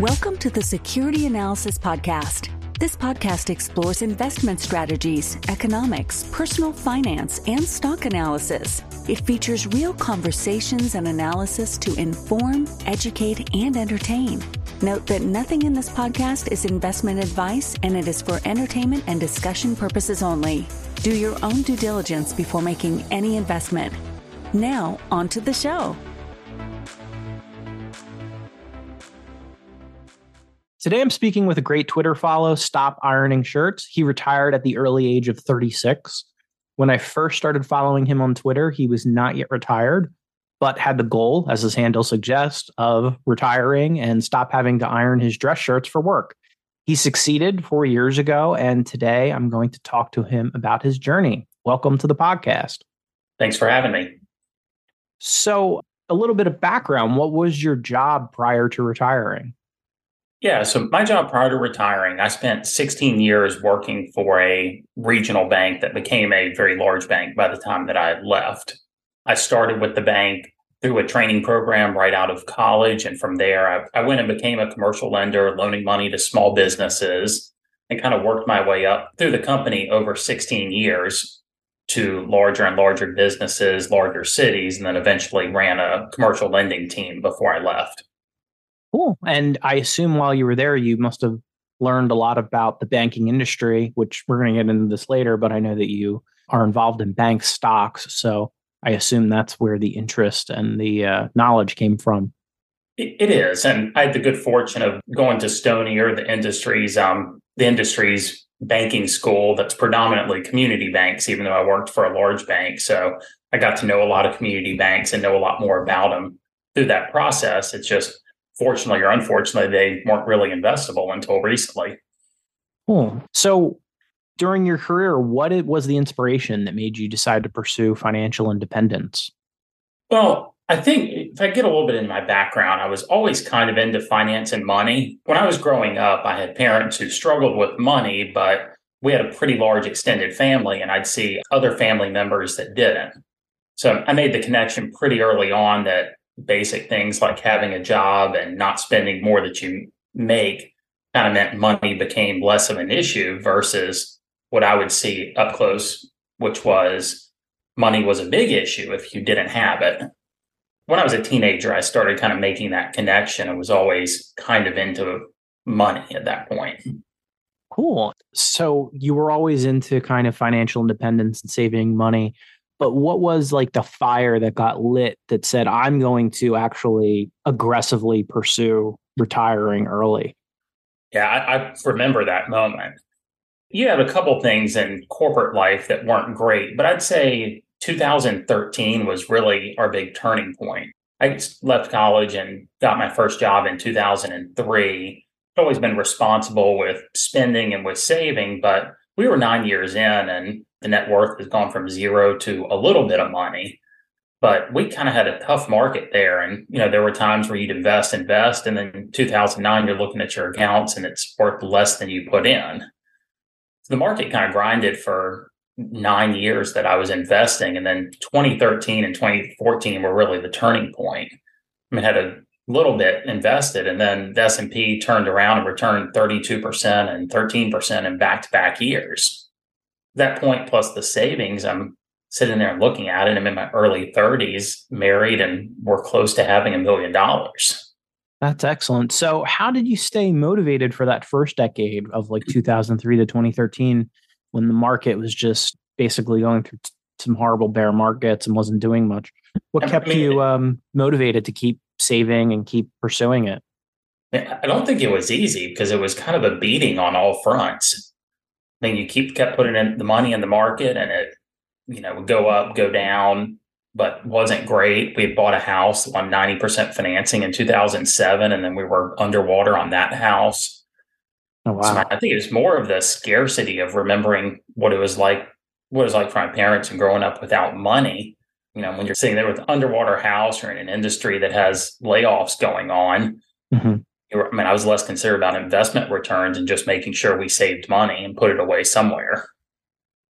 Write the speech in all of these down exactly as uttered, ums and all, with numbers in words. Welcome to the Security Analysis Podcast. This podcast explores investment strategies, economics, personal finance, and stock analysis. It features real conversations and analysis to inform, educate, and entertain. Note that nothing in this podcast is investment advice, and it is for entertainment and discussion purposes only. Do your own due diligence before making any investment. Now, on to the show. Today, I'm speaking with a great Twitter follow, Stop Ironing Shirts. He retired at the early age of thirty-six. When I first started following him on Twitter, he was not yet retired, but had the goal, as his handle suggests, of retiring and stop having to iron his dress shirts for work. He succeeded four years ago, and today I'm going to talk to him about his journey. Welcome to the podcast. Thanks for having me. So, a little bit of background. What was your job prior to retiring? Yeah, so my job prior to retiring, I spent sixteen years working for a regional bank that became a very large bank by the time that I left. I started with the bank through a training program right out of college. And from there, I, I went and became a commercial lender, loaning money to small businesses, and kind of worked my way up through the company over sixteen years to larger and larger businesses, larger cities, and then eventually ran a commercial lending team before I left. Cool. And I assume while you were there, you must have learned a lot about the banking industry, which we're going to get into this later, but I know that you are involved in bank stocks. So I assume that's where the interest and the uh, knowledge came from. It, it is. And I had the good fortune of going to Stony, or the industries, um, the industries banking school that's predominantly community banks, even though I worked for a large bank. So I got to know a lot of community banks and know a lot more about them through that process. It's just, fortunately or unfortunately, they weren't really investable until recently. Cool. So during your career, what it was the inspiration that made you decide to pursue financial independence? Well, I think if I get a little bit in my background, I was always kind of into finance and money. When I was growing up, I had parents who struggled with money, but we had a pretty large extended family, and I'd see other family members that didn't. So I made the connection pretty early on that basic things like having a job and not spending more that you make kind of meant money became less of an issue versus what I would see up close, which was money was a big issue if you didn't have it. When I was a teenager, I started kind of making that connection and was always kind of into money at that point. Cool. So you were always into kind of financial independence and saving money. But what was like the fire that got lit that said, I'm going to actually aggressively pursue retiring early? Yeah, I, I remember that moment. You had a couple things in corporate life that weren't great, but I'd say two thousand thirteen was really our big turning point. I left college and got my first job in two thousand three. I've always been responsible with spending and with saving, but we were nine years in and the net worth has gone from zero to a little bit of money, but we kind of had a tough market there. And, you know, there were times where you'd invest, invest, and then in two thousand nine, you're looking at your accounts and it's worth less than you put in. The market kind of grinded for nine years that I was investing. And then twenty thirteen and twenty fourteen were really the turning point. I mean, I had a little bit invested, and then the S and P turned around and returned thirty-two percent and thirteen percent in back-to-back years. That point plus the savings, I'm sitting there looking at it. I'm in my early thirties, married, and we're close to having a million dollars. That's excellent. So how did you stay motivated for that first decade of like two thousand three to twenty thirteen when the market was just basically going through t- some horrible bear markets and wasn't doing much? What I kept mean, you um, motivated to keep saving and keep pursuing it? I don't think it was easy because it was kind of a beating on all fronts. I mean, you keep kept putting in the money in the market and it, you know, would go up, go down, but wasn't great. We had bought a house on ninety percent financing in two thousand seven, and then we were underwater on that house. Oh, wow. So I think it was more of the scarcity of remembering what it was like, what it was like for my parents and growing up without money. You know, when you're sitting there with an underwater house or in an industry that has layoffs going on, mm-hmm. I mean, I was less concerned about investment returns and just making sure we saved money and put it away somewhere.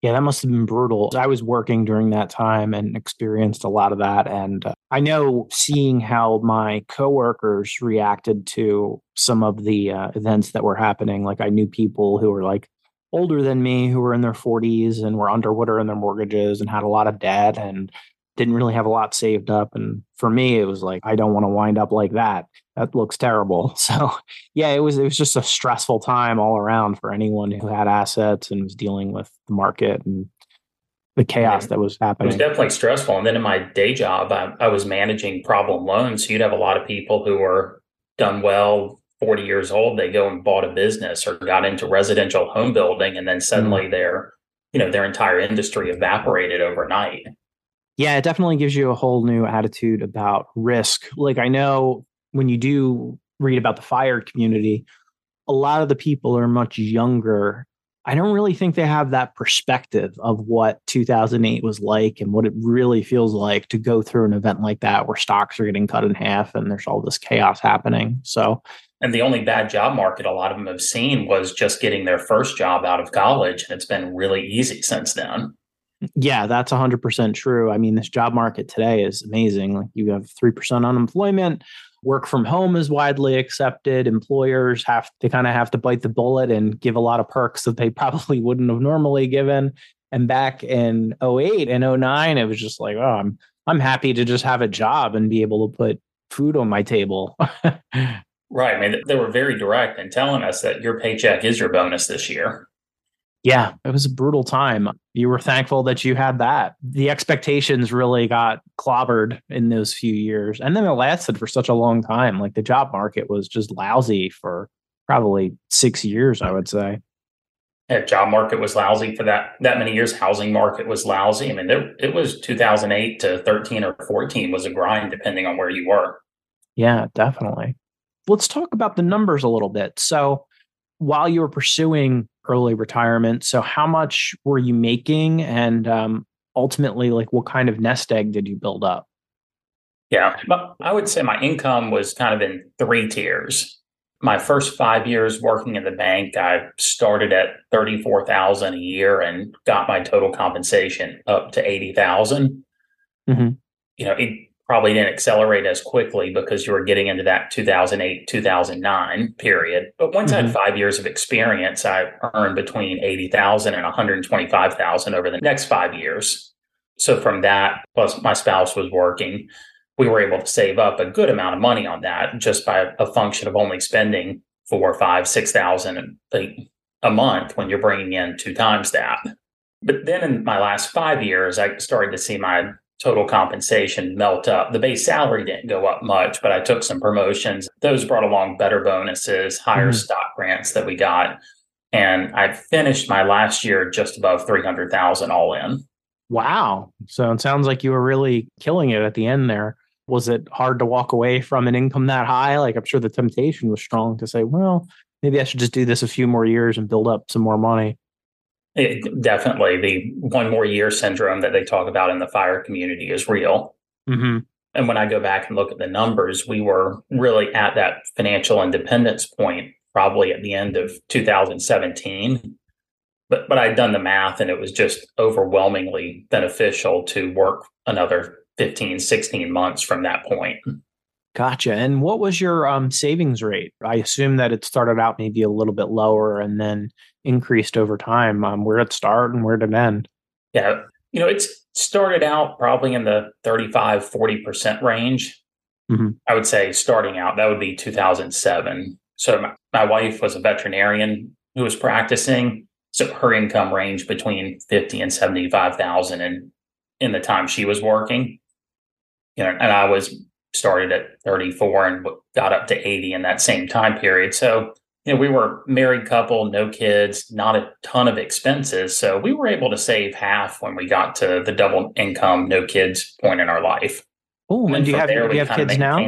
Yeah, that must have been brutal. I was working during that time and experienced a lot of that. And uh, I know seeing how my coworkers reacted to some of the uh, events that were happening, like I knew people who were like older than me who were in their forties and were underwater in their mortgages and had a lot of debt and didn't really have a lot saved up. And for me, it was like, I don't want to wind up like that. That looks terrible. So yeah, it was it was just a stressful time all around for anyone who had assets and was dealing with the market and the chaos yeah, that was happening. It was definitely stressful. And then in my day job, I, I was managing problem loans. So you'd have a lot of people who were done well, forty years old, they go and bought a business or got into residential home building. And then suddenly mm-hmm. their, you know, their entire industry evaporated overnight. Yeah, it definitely gives you a whole new attitude about risk. Like I know when you do read about the FIRE community, a lot of the people are much younger. I don't really think they have that perspective of what two thousand eight was like and what it really feels like to go through an event like that where stocks are getting cut in half and there's all this chaos happening. So, and the only bad job market a lot of them have seen was just getting their first job out of college. And it's been really easy since then. Yeah, that's one hundred percent true. I mean, this job market today is amazing. Like you have three percent unemployment, work from home is widely accepted. Employers have to kind of have to bite the bullet and give a lot of perks that they probably wouldn't have normally given. And back in oh eight and oh nine, it was just like, oh, I'm I'm happy to just have a job and be able to put food on my table. Right. I mean, they were very direct in telling us that your paycheck is your bonus this year. Yeah, it was a brutal time. You were thankful that you had that. The expectations really got clobbered in those few years. And then it lasted for such a long time. Like the job market was just lousy for probably six years, I would say. Yeah, job market was lousy for that that many years. Housing market was lousy. I mean, there, it was two thousand eight to thirteen or fourteen was a grind, depending on where you were. Yeah, definitely. Let's talk about the numbers a little bit. So while you were pursuing early retirement, so how much were you making? And um, ultimately, like what kind of nest egg did you build up? Yeah, well, I would say my income was kind of in three tiers. My first five years working in the bank, I started at thirty-four thousand dollars a year and got my total compensation up to eighty thousand dollars. Mm-hmm. You know, it probably didn't accelerate as quickly because you were getting into that two thousand eight, two thousand nine period. But once mm-hmm. I had five years of experience, I earned between eighty thousand and one hundred twenty-five thousand over the next five years. So from that, plus my spouse was working, we were able to save up a good amount of money on that just by a function of only spending four, five, six thousand a, a month when you're bringing in two times that. But then in my last five years, I started to see my total compensation melt up. The base salary didn't go up much, but I took some promotions. Those brought along better bonuses, higher mm-hmm. stock grants that we got. And I finished my last year just above three hundred thousand all in. Wow. So it sounds like you were really killing it at the end there. Was it hard to walk away from an income that high? Like I'm sure the temptation was strong to say, well, maybe I should just do this a few more years and build up some more money. It definitely, the one more year syndrome that they talk about in the FIRE community is real. Mm-hmm. And when I go back and look at the numbers, we were really at that financial independence point probably at the end of two thousand seventeen. But but I'd done the math and it was just overwhelmingly beneficial to work another fifteen, sixteen months from that point. Gotcha. And what was your um, savings rate? I assume that it started out maybe a little bit lower and then increased over time. Um, where did it start and where did it end? Yeah. You know, it's started out probably in the thirty-five, forty percent range. Mm-hmm. I would say starting out, that would be two thousand seven. So my, my wife was a veterinarian who was practicing. So her income ranged between fifty and seventy-five thousand in, in the time she was working. You know, and I was started at thirty-four and got up to eighty in that same time period. So, you know, we were a married couple, no kids, not a ton of expenses. So we were able to save half when we got to the double income, no kids point in our life. Oh, and, and do you have, there, do you have kids now?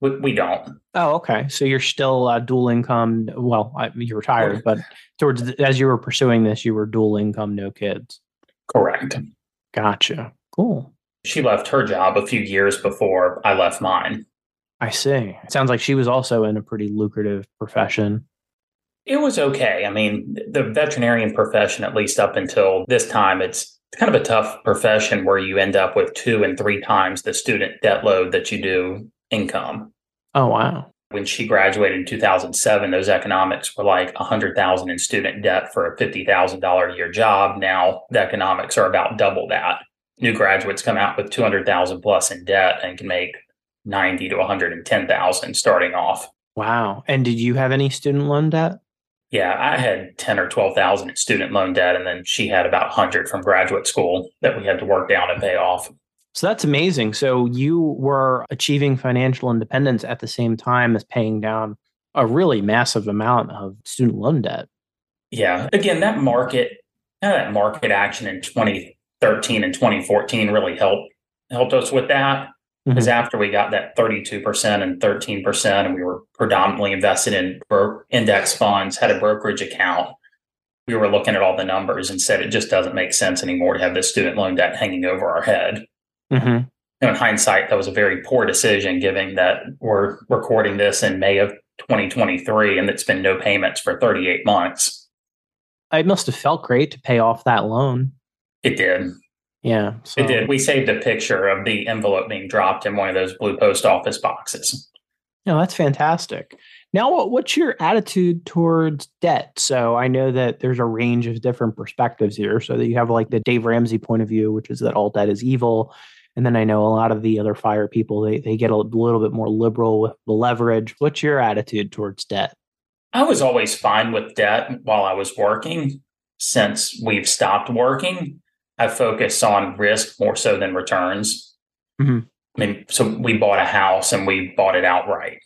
We, we don't. Oh, okay. So you're still uh, dual income. Well, I, you're retired, but towards the, as you were pursuing this, you were dual income, no kids. Correct. Gotcha. Cool. She left her job a few years before I left mine. I see. It sounds like she was also in a pretty lucrative profession. It was okay. I mean, the veterinarian profession, at least up until this time, it's kind of a tough profession where you end up with two and three times the student debt load that you do income. Oh, wow. When she graduated in two thousand seven, those economics were like one hundred thousand dollars in student debt for a fifty thousand dollars a year job. Now the economics are about double that. New graduates come out with two hundred thousand dollars plus in debt and can make ninety thousand to one hundred ten thousand dollars starting off. Wow. And did you have any student loan debt? Yeah, I had ten or twelve thousand dollars in student loan debt, and then she had about one hundred from graduate school that we had to work down and pay off. So that's amazing. So you were achieving financial independence at the same time as paying down a really massive amount of student loan debt. Yeah. Again, that market, that market action in twenty thirteen and twenty fourteen really helped helped us with that. Because mm-hmm. after we got that thirty-two percent and thirteen percent, and we were predominantly invested in bro- index funds, had a brokerage account, we were looking at all the numbers and said, it just doesn't make sense anymore to have this student loan debt hanging over our head. Mm-hmm. And in hindsight, that was a very poor decision, given that we're recording this in May of twenty twenty-three, and it's been no payments for thirty-eight months. It must have felt great to pay off that loan. It did. Yeah. So. It did. We saved a picture of the envelope being dropped in one of those blue post office boxes. No, that's fantastic. Now, what's your attitude towards debt? So I know that there's a range of different perspectives here. So that you have like the Dave Ramsey point of view, which is that all debt is evil. And then I know a lot of the other FIRE people, they, they get a little bit more liberal with the leverage. What's your attitude towards debt? I was always fine with debt while I was working. Since we've stopped working, I focus on risk more so than returns. Mm-hmm. I mean, so we bought a house and we bought it outright.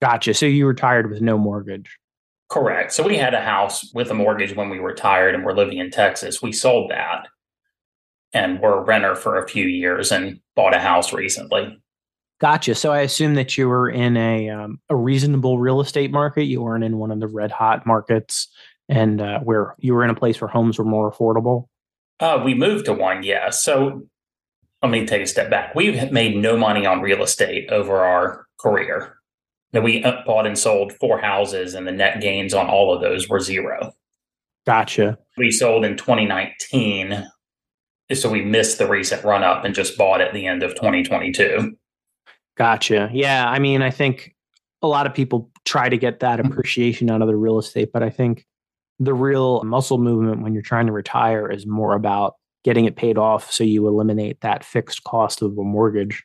Gotcha. So you retired with no mortgage. Correct. So we had a house with a mortgage when we retired and we're living in Texas. We sold that and were a renter for a few years and bought a house recently. Gotcha. So I assume that you were in a um, a reasonable real estate market. You weren't in one of the red hot markets and uh, where you were in a place where homes were more affordable. Uh, we moved to one, yeah. So let me take a step back. We've made no money on real estate over our career. We bought and sold four houses, and the net gains on all of those were zero. Gotcha. We sold in twenty nineteen, so we missed the recent run-up and just bought at the end of twenty twenty-two. Gotcha. Yeah, I mean, I think a lot of people try to get that appreciation out of the real estate, but I think the real muscle movement when you're trying to retire is more about getting it paid off so you eliminate that fixed cost of a mortgage.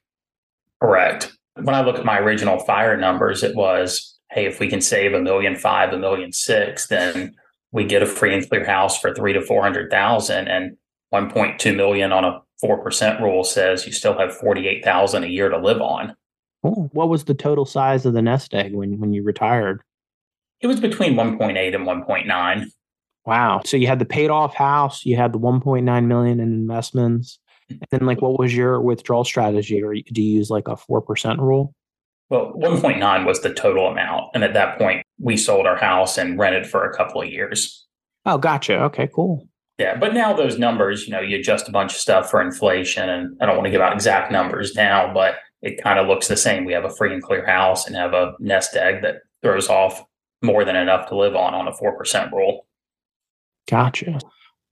Correct. When I look at my original FIRE numbers, it was, hey, if we can save a million five, a million six, then we get a free and clear house for three to four hundred thousand, and one point two million on a four percent rule says you still have forty eight thousand a year to live on. Ooh, what was the total size of the nest egg when, when you retired? It was between one point eight and one point nine. Wow. So you had the paid off house, you had the one point nine million in investments. And then like, what was your withdrawal strategy? Or do you use like a four percent rule? Well, one point nine was the total amount. And at that point, we sold our house and rented for a couple of years. Oh, gotcha. Okay, cool. Yeah. But now those numbers, you know, you adjust a bunch of stuff for inflation. And I don't want to give out exact numbers now, but it kind of looks the same. We have a free and clear house and have a nest egg that throws off more than enough to live on, on a four percent rule. Gotcha.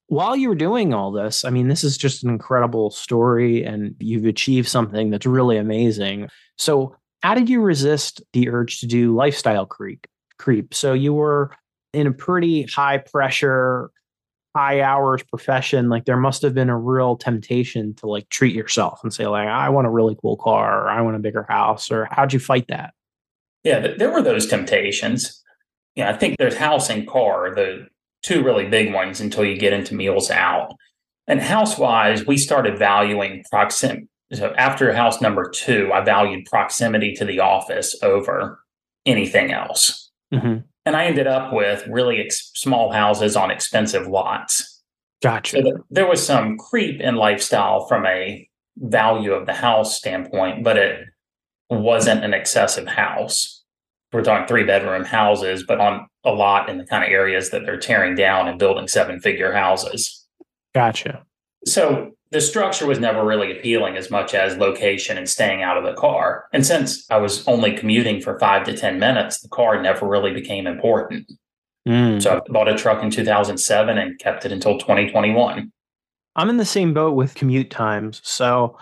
While you were doing all this, I mean, this is just an incredible story and you've achieved something that's really amazing. So how did you resist the urge to do lifestyle creep? creep? So you were in a pretty high pressure, high hours profession. Like there must have been a real temptation to like treat yourself and say like, I want a really cool car, or I want a bigger house, or how'd you fight that? Yeah, there were those temptations. Yeah, I think there's house and car, the two really big ones until you get into meals out. And house-wise, we started valuing proximity. So after house number two, I valued proximity to the office over anything else. Mm-hmm. And I ended up with really ex- small houses on expensive lots. Gotcha. So th- there was some creep in lifestyle from a value of the house standpoint, but it wasn't an excessive house. We're talking three-bedroom houses, but on a lot in the kind of areas that they're tearing down and building seven-figure houses. Gotcha. So the structure was never really appealing as much as location and staying out of the car. And since I was only commuting for five to ten minutes, the car never really became important. Mm. So I bought a truck in two thousand seven and kept it until twenty twenty-one. I'm in the same boat with commute times. So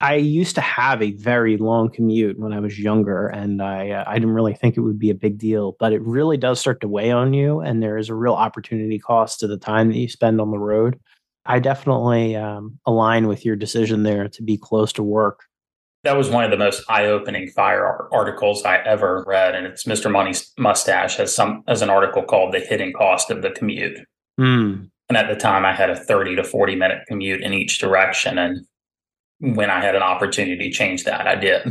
I used to have a very long commute when I was younger, and I uh, I didn't really think it would be a big deal, but it really does start to weigh on you, and there is a real opportunity cost to the time that you spend on the road. I definitely um, align with your decision there to be close to work. That was one of the most eye-opening FIRE articles I ever read, and it's Mister Money Mustache has some as an article called "The Hidden Cost of the Commute." Mm. And at the time, I had a thirty to forty minute commute in each direction, and when I had an opportunity to change that, I did.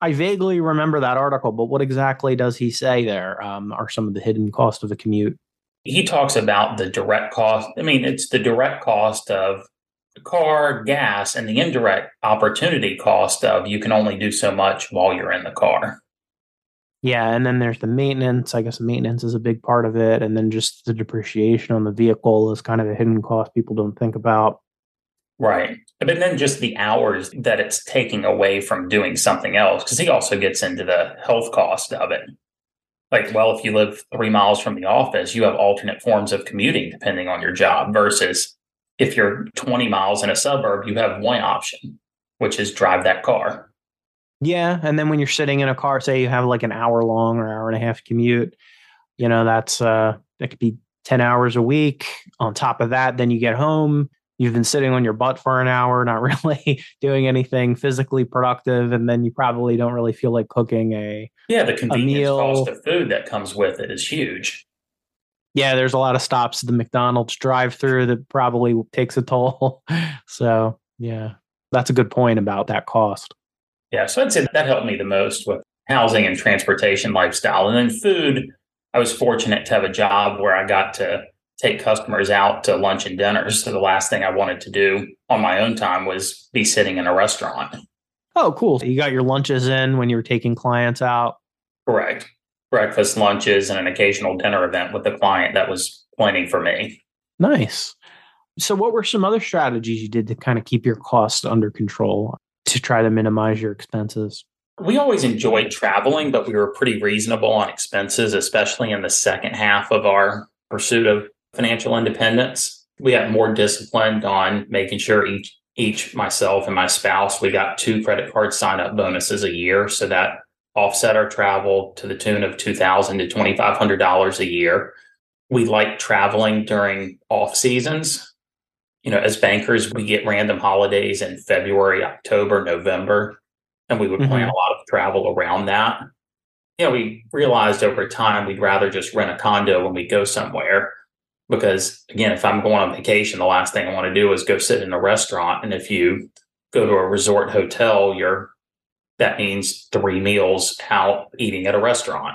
I vaguely remember that article, but what exactly does he say there? Um, are some of the hidden costs of the commute? He talks about the direct cost. I mean, it's the direct cost of car, gas, and the indirect opportunity cost of you can only do so much while you're in the car. Yeah, and then there's the maintenance. I guess the maintenance is a big part of it. And then just the depreciation on the vehicle is kind of a hidden cost people don't think about. Right. But then just the hours that it's taking away from doing something else, because he also gets into the health cost of it. Like, well, if you live three miles from the office, you have alternate forms of commuting depending on your job versus if you're twenty miles in a suburb, you have one option, which is drive that car. Yeah. And then when you're sitting in a car, say you have like an hour long or hour and a half commute, you know, that's, uh, that could be ten hours a week. On top of that, then you get home, you've been sitting on your butt for an hour, not really doing anything physically productive. And then you probably don't really feel like cooking a Yeah. The convenience cost of food that comes with it is huge. Yeah, there's a lot of stops at the McDonald's drive-through that probably takes a toll. So, yeah, that's a good point about that cost. Yeah, so I'd say that helped me the most with housing and transportation lifestyle. And then food, I was fortunate to have a job where I got to take customers out to lunch and dinner. So the last thing I wanted to do on my own time was be sitting in a restaurant. Oh, cool. So you got your lunches in when you were taking clients out? Correct. Breakfast, lunches, and an occasional dinner event with a client. That was plenty for me. Nice. So what were some other strategies you did to kind of keep your costs under control to try to minimize your expenses? We always enjoyed traveling, but we were pretty reasonable on expenses, especially in the second half of our pursuit of financial independence. We got more disciplined on making sure each, each myself and my spouse, we got two credit card sign-up bonuses a year so that offset our travel to the tune of two thousand to two thousand five hundred dollars a year. We like traveling during off seasons. You know, as bankers, we get random holidays in February, October, November, and we would mm-hmm. plan a lot of travel around that. You know, we realized over time, we'd rather just rent a condo when we go somewhere because, again, if I'm going on vacation, the last thing I want to do is go sit in a restaurant. And if you go to a resort hotel, you're that means three meals out eating at a restaurant.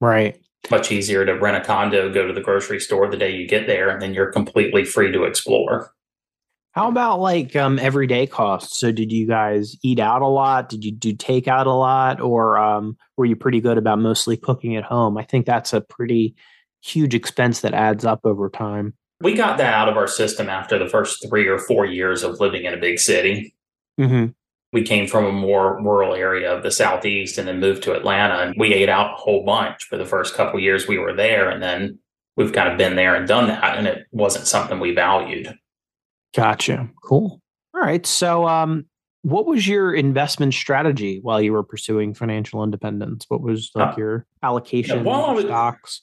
Right. Much easier to rent a condo, go to the grocery store the day you get there, and then you're completely free to explore. How about like um, everyday costs? So did you guys eat out a lot? Did you do takeout a lot? Or um, were you pretty good about mostly cooking at home? I think that's a pretty huge expense that adds up over time. We got that out of our system after the first three or four years of living in a big city. Mm-hmm. We came from a more rural area of the Southeast and then moved to Atlanta, and we ate out a whole bunch for the first couple of years we were there. And then we've kind of been there and done that, and it wasn't something we valued. Gotcha. Cool. All right. So um, what was your investment strategy while you were pursuing financial independence? What was like uh, your allocation of stocks?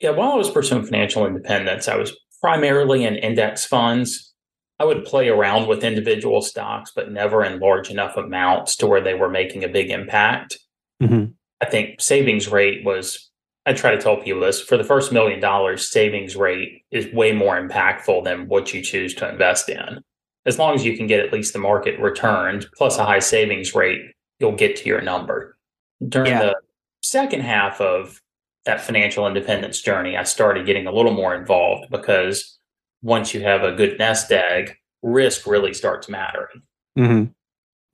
Yeah. While I was pursuing financial independence, I was primarily in index funds. I would play around with individual stocks, but never in large enough amounts to where they were making a big impact. Mm-hmm. I think savings rate was, I try to tell people this, for the first million dollars, savings rate is way more impactful than what you choose to invest in. As long as you can get at least the market returned, plus a high savings rate, you'll get to your number. During yeah. the second half of that financial independence journey, I started getting a little more involved because once you have a good nest egg, risk really starts mattering. Mm-hmm.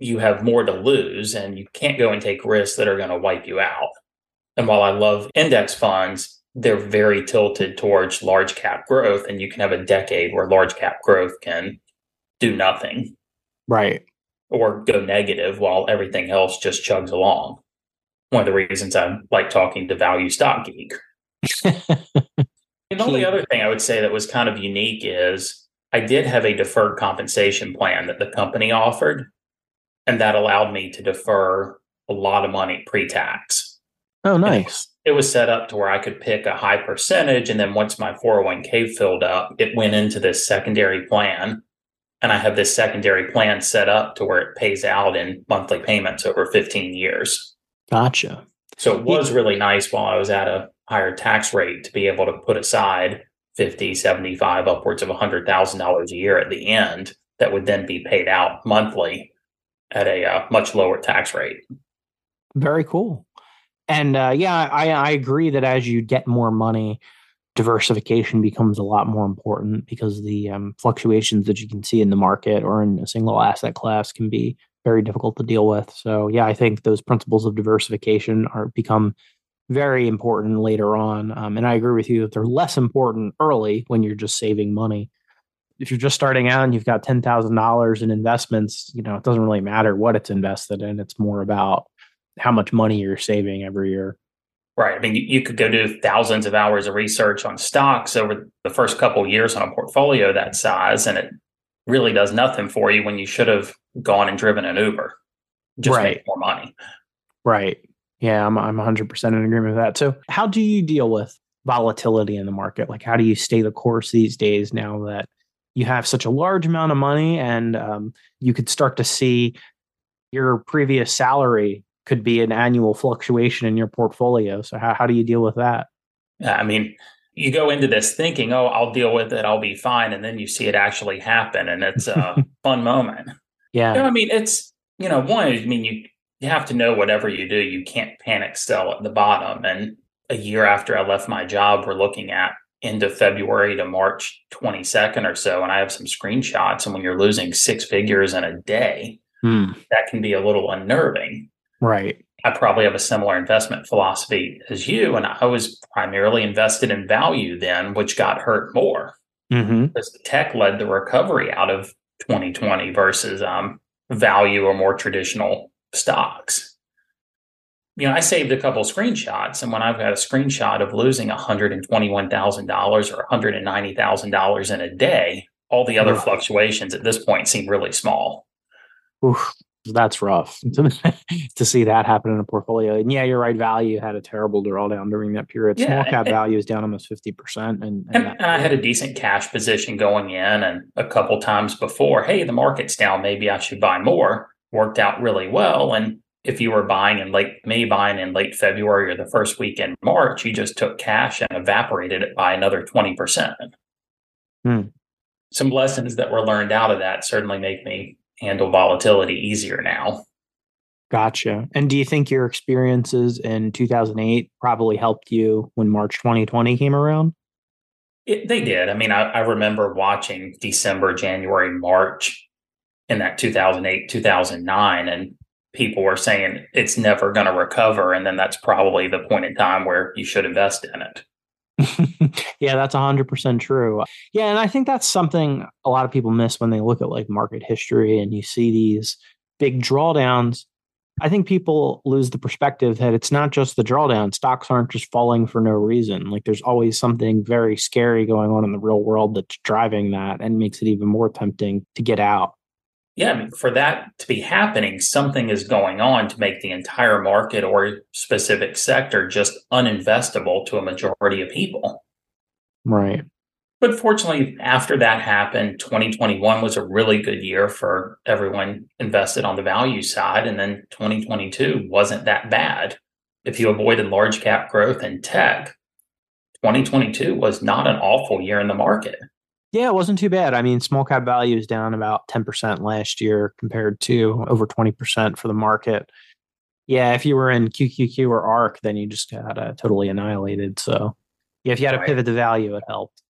You have more to lose, and you can't go and take risks that are going to wipe you out. And while I love index funds, they're very tilted towards large cap growth, and you can have a decade where large cap growth can do nothing. Right. Or go negative while everything else just chugs along. One of the reasons I like talking to Value Stock Geek And the only other thing I would say that was kind of unique is I did have a deferred compensation plan that the company offered, and that allowed me to defer a lot of money pre-tax. Oh, nice. It was, it was set up to where I could pick a high percentage, and then once my four oh one k filled up, it went into this secondary plan, and I have this secondary plan set up to where it pays out in monthly payments over fifteen years. Gotcha. So it was really nice while I was at a higher tax rate to be able to put aside fifty, seventy-five, upwards of one hundred thousand dollars a year at the end that would then be paid out monthly at a uh, much lower tax rate. Very cool. And uh, yeah, I, I agree that as you get more money, diversification becomes a lot more important because the um, fluctuations that you can see in the market or in a single asset class can be very difficult to deal with. So yeah, I think those principles of diversification are become very important later on. Um, and I agree with you that they're less important early when you're just saving money. If you're just starting out and you've got ten thousand dollars in investments, you know, it doesn't really matter what it's invested in. It's more about how much money you're saving every year. Right. I mean, you, you could go do thousands of hours of research on stocks over the first couple of years on a portfolio that size, and it really does nothing for you when you should have gone and driven an Uber. Just right. Make more money. Right. Yeah, I'm I'm one hundred percent in agreement with that. So how do you deal with volatility in the market? Like, how do you stay the course these days now that you have such a large amount of money and um, you could start to see your previous salary could be an annual fluctuation in your portfolio? So how, how do you deal with that? I mean, you go into this thinking, oh, I'll deal with it, I'll be fine. And then you see it actually happen, and it's a fun moment. Yeah. You know, I mean, it's, you know, one, I mean, you... You have to know whatever you do, you can't panic sell at the bottom. And a year after I left my job, we're looking at end of February to March twenty-second or so. And I have some screenshots. And when you're losing six figures in a day, mm. that can be a little unnerving. Right. I probably have a similar investment philosophy as you. And I was primarily invested in value then, which got hurt more. Mm-hmm. Because tech led the recovery out of twenty twenty versus um, value or more traditional stocks. You know, I saved a couple of screenshots, and when I've got a screenshot of losing one hundred twenty-one thousand dollars or one hundred ninety thousand dollars in a day, all the other fluctuations at this point seem really small. Oof, that's rough to see that happen in a portfolio. And yeah, you're right. Value had a terrible drawdown during that period. Yeah, Small cap and, value is down almost fifty percent. And, and, and, and I had a decent cash position going in, and a couple times before, hey, the market's down, maybe I should buy more. Worked out really well. And if you were buying in late May, buying in late February or the first week in March, you just took cash and evaporated it by another twenty percent. Hmm. Some lessons that were learned out of that certainly make me handle volatility easier now. Gotcha. And do you think your experiences in two thousand eight probably helped you when March twenty twenty came around? It, they did. I mean, I, I remember watching December, January, March in that two thousand eight, two thousand nine, and people were saying it's never going to recover. And then that's probably the point in time where you should invest in it. Yeah, that's one hundred percent true. Yeah, and I think that's something a lot of people miss when they look at like market history and you see these big drawdowns. I think people lose the perspective that it's not just the drawdown. Stocks aren't just falling for no reason. Like, there's always something very scary going on in the real world that's driving that and makes it even more tempting to get out. Yeah, I mean, for that to be happening, something is going on to make the entire market or specific sector just uninvestable to a majority of people. Right. But fortunately, after that happened, twenty twenty-one was a really good year for everyone invested on the value side. And then twenty twenty-two wasn't that bad. If you avoided large cap growth and tech, twenty twenty-two was not an awful year in the market. Yeah, it wasn't too bad. I mean, small cap value is down about ten percent last year compared to over twenty percent for the market. Yeah, if you were in Q Q Q or ARK, then you just got uh, totally annihilated. So yeah, if you had to pivot to value, it helped.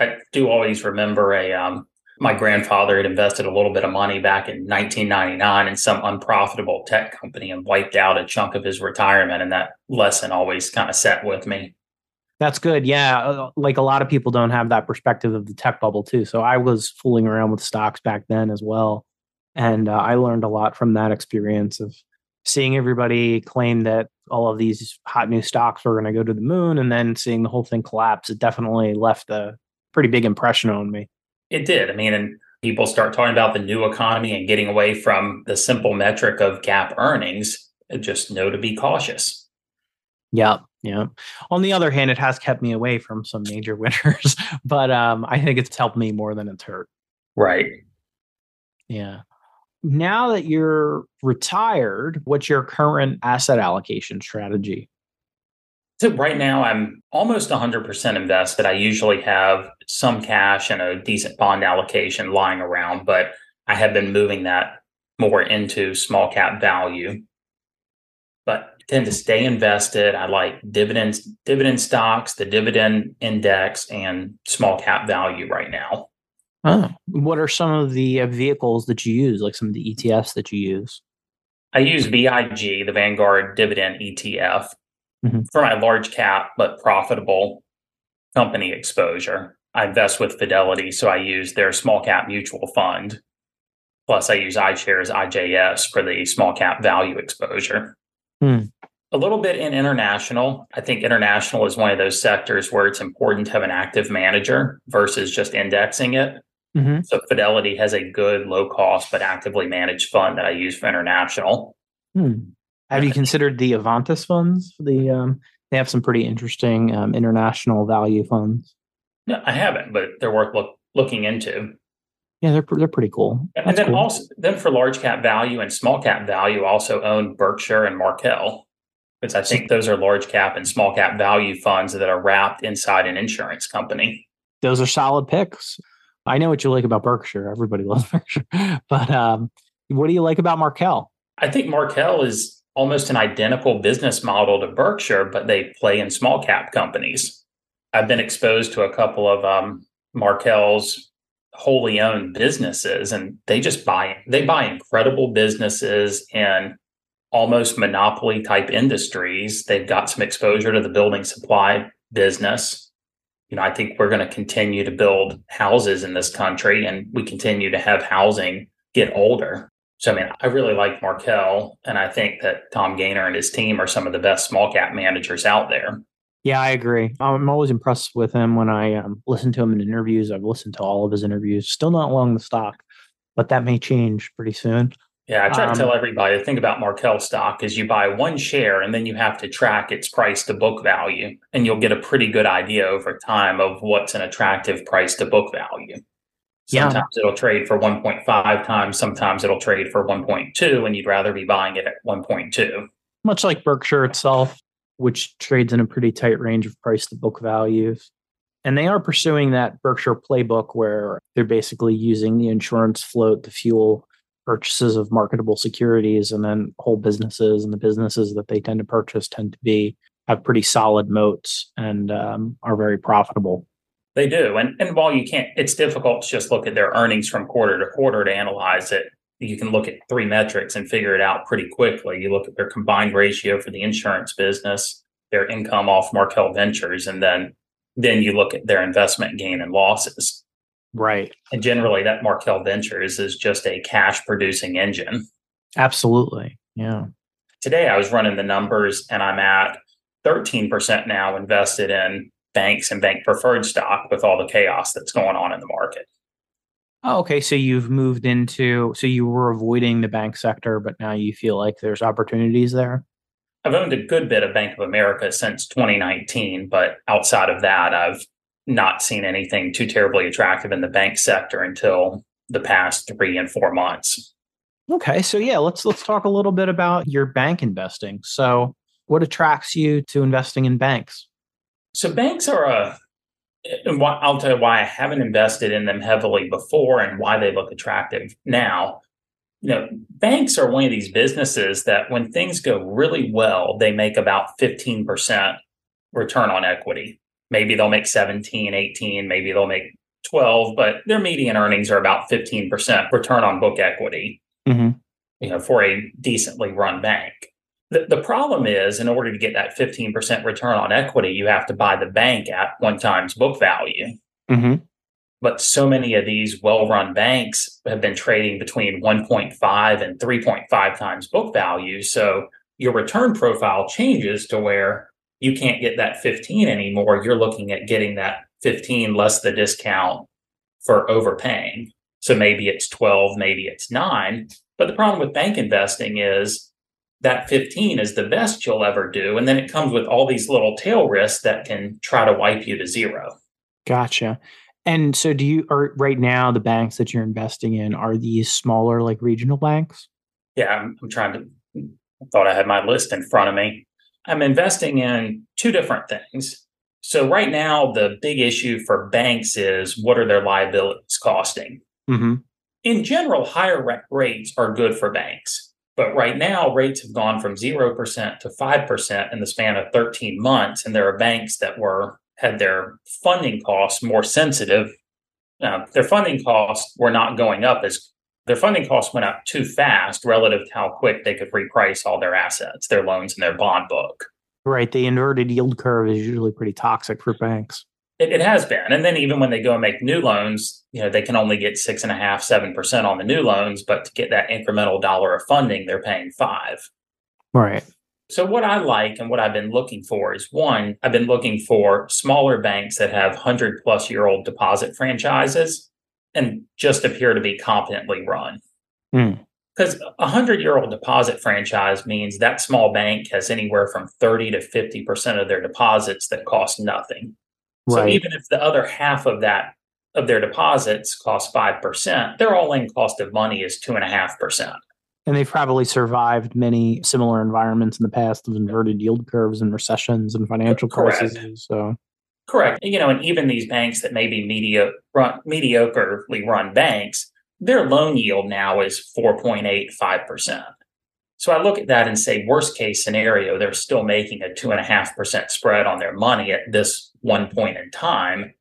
I do always remember a um, my grandfather had invested a little bit of money back in nineteen ninety-nine in some unprofitable tech company and wiped out a chunk of his retirement. And that lesson always kind of sat with me. That's good. Yeah. Like, a lot of people don't have that perspective of the tech bubble too. So I was fooling around with stocks back then as well. And uh, I learned a lot from that experience of seeing everybody claim that all of these hot new stocks were going to go to the moon and then seeing the whole thing collapse, it definitely left a pretty big impression on me. It did. I mean, and people start talking about the new economy and getting away from the simple metric of gap earnings. Just know to be cautious. Yeah. Yeah. On the other hand, it has kept me away from some major winners, but um, I think it's helped me more than it's hurt. Right. Yeah. Now that you're retired, what's your current asset allocation strategy? So right now, I'm almost one hundred percent invested. I usually have some cash and a decent bond allocation lying around, but I have been moving that more into small cap value. But I tend to stay invested. I like dividends, dividend stocks, the dividend index, and small cap value right now. Oh, what are some of the vehicles that you use, like some of the E T Fs that you use? I use V I G, the Vanguard Dividend E T F, mm-hmm. for my large cap but profitable company exposure. I invest with Fidelity, so I use their small cap mutual fund. Plus, I use iShares, I J S for the small cap value exposure. Hmm. A little bit in international. I think international is one of those sectors where it's important to have an active manager versus just indexing it. Mm-hmm. So Fidelity has a good, low cost, but actively managed fund that I use for international. Hmm. Have you considered the Avantis funds? The um, they have some pretty interesting um, international value funds. No, I haven't, but they're worth look, looking into. Yeah, they're they're pretty cool. That's and then cool. also then for large cap value and small cap value, I also own Berkshire and Markel, because I think those are large cap and small cap value funds that are wrapped inside an insurance company. Those are solid picks. I know what you like about Berkshire. Everybody loves Berkshire. But um, what do you like about Markel? I think Markel is almost an identical business model to Berkshire, but they play in small cap companies. I've been exposed to a couple of um, Markel's wholly owned businesses, and they just buy, they buy incredible businesses in almost monopoly type industries. They've got some exposure to the building supply business. You know, I think we're going to continue to build houses in this country, and we continue to have housing get older. So, I mean, I really like Markel, and I think that Tom Gaynor and his team are some of the best small cap managers out there. Yeah, I agree. I'm always impressed with him when I um, listen to him in interviews. I've listened to all of his interviews. Still not long the stock, but that may change pretty soon. Yeah, I try um, to tell everybody, the thing about Markel stock is you buy one share and then you have to track its price to book value, and you'll get a pretty good idea over time of what's an attractive price to book value. Sometimes yeah. it'll trade for one point five times, sometimes it'll trade for one point two, and you'd rather be buying it at one point two. Much like Berkshire itself, which trades in a pretty tight range of price to book values. And they are pursuing that Berkshire playbook where they're basically using the insurance float to fuel purchases of marketable securities, and then whole businesses, and the businesses that they tend to purchase tend to be have pretty solid moats and um, are very profitable. They do. And, and while you can't, it's difficult to just look at their earnings from quarter to quarter to analyze it. You can look at three metrics and figure it out pretty quickly. You look at their combined ratio for the insurance business, their income off Markel Ventures, and then then you look at their investment gain and losses. Right. And generally, that Markel Ventures is just a cash-producing engine. Absolutely. Yeah. Today, I was running the numbers, and I'm at thirteen percent now invested in banks and bank preferred stock with all the chaos that's going on in the market. Oh, okay. So you've moved into, so you were avoiding the bank sector, but now you feel like there's opportunities there? I've owned a good bit of Bank of America since twenty nineteen, but outside of that, I've not seen anything too terribly attractive in the bank sector until the past three and four months. Okay. So yeah, let's, let's talk a little bit about your bank investing. So what attracts you to investing in banks? So banks are a And I'll tell you why I haven't invested in them heavily before and why they look attractive now. You know, banks are one of these businesses that when things go really well, they make about fifteen percent return on equity. Maybe they'll make seventeen, eighteen, maybe they'll make twelve, but their median earnings are about fifteen percent return on book equity, mm-hmm. you know, for a decently run bank. The problem is, in order to get that fifteen percent return on equity, you have to buy the bank at one time's book value. Mm-hmm. But so many of these well-run banks have been trading between one point five and three point five times book value. So your return profile changes to where you can't get that fifteen anymore. You're looking at getting that fifteen less the discount for overpaying. So maybe it's twelve, maybe it's nine. But the problem with bank investing is that fifteen is the best you'll ever do. And then it comes with all these little tail risks that can try to wipe you to zero. Gotcha. And so do you, or right now, the banks that you're investing in, are these smaller, like regional banks? Yeah, I'm, I'm trying to, I thought I had my list in front of me. I'm investing in two different things. So right now, the big issue for banks is what are their liabilities costing? Mm-hmm. In general, higher rates are good for banks. But right now, rates have gone from zero percent to five percent in the span of thirteen months. And there are banks that were had their funding costs more sensitive. Uh, their funding costs were not going up as their funding costs went up too fast relative to how quick they could reprice all their assets, their loans, and their bond book. Right. The inverted yield curve is usually pretty toxic for banks. It, it has been. And then even when they go and make new loans, you know, they can only get six and a half, seven percent on the new loans. But to get that incremental dollar of funding, they're paying five. Right. So what I like and what I've been looking for is, one, I've been looking for smaller banks that have one hundred plus year old deposit franchises and just appear to be competently run. Because mm. a one hundred year old deposit franchise means that small bank has anywhere from thirty to fifty percent of their deposits that cost nothing. Right. So even if the other half of that of their deposits cost five percent, their all-in cost of money is two point five percent. And they've probably survived many similar environments in the past of inverted yield curves and recessions and financial Correct. crises. So, Correct. You know, and even these banks that may be medio- run, mediocrely run banks, their loan yield now is four point eight five percent. So I look at that and say, worst case scenario, they're still making a two point five percent spread on their money at this one point in time.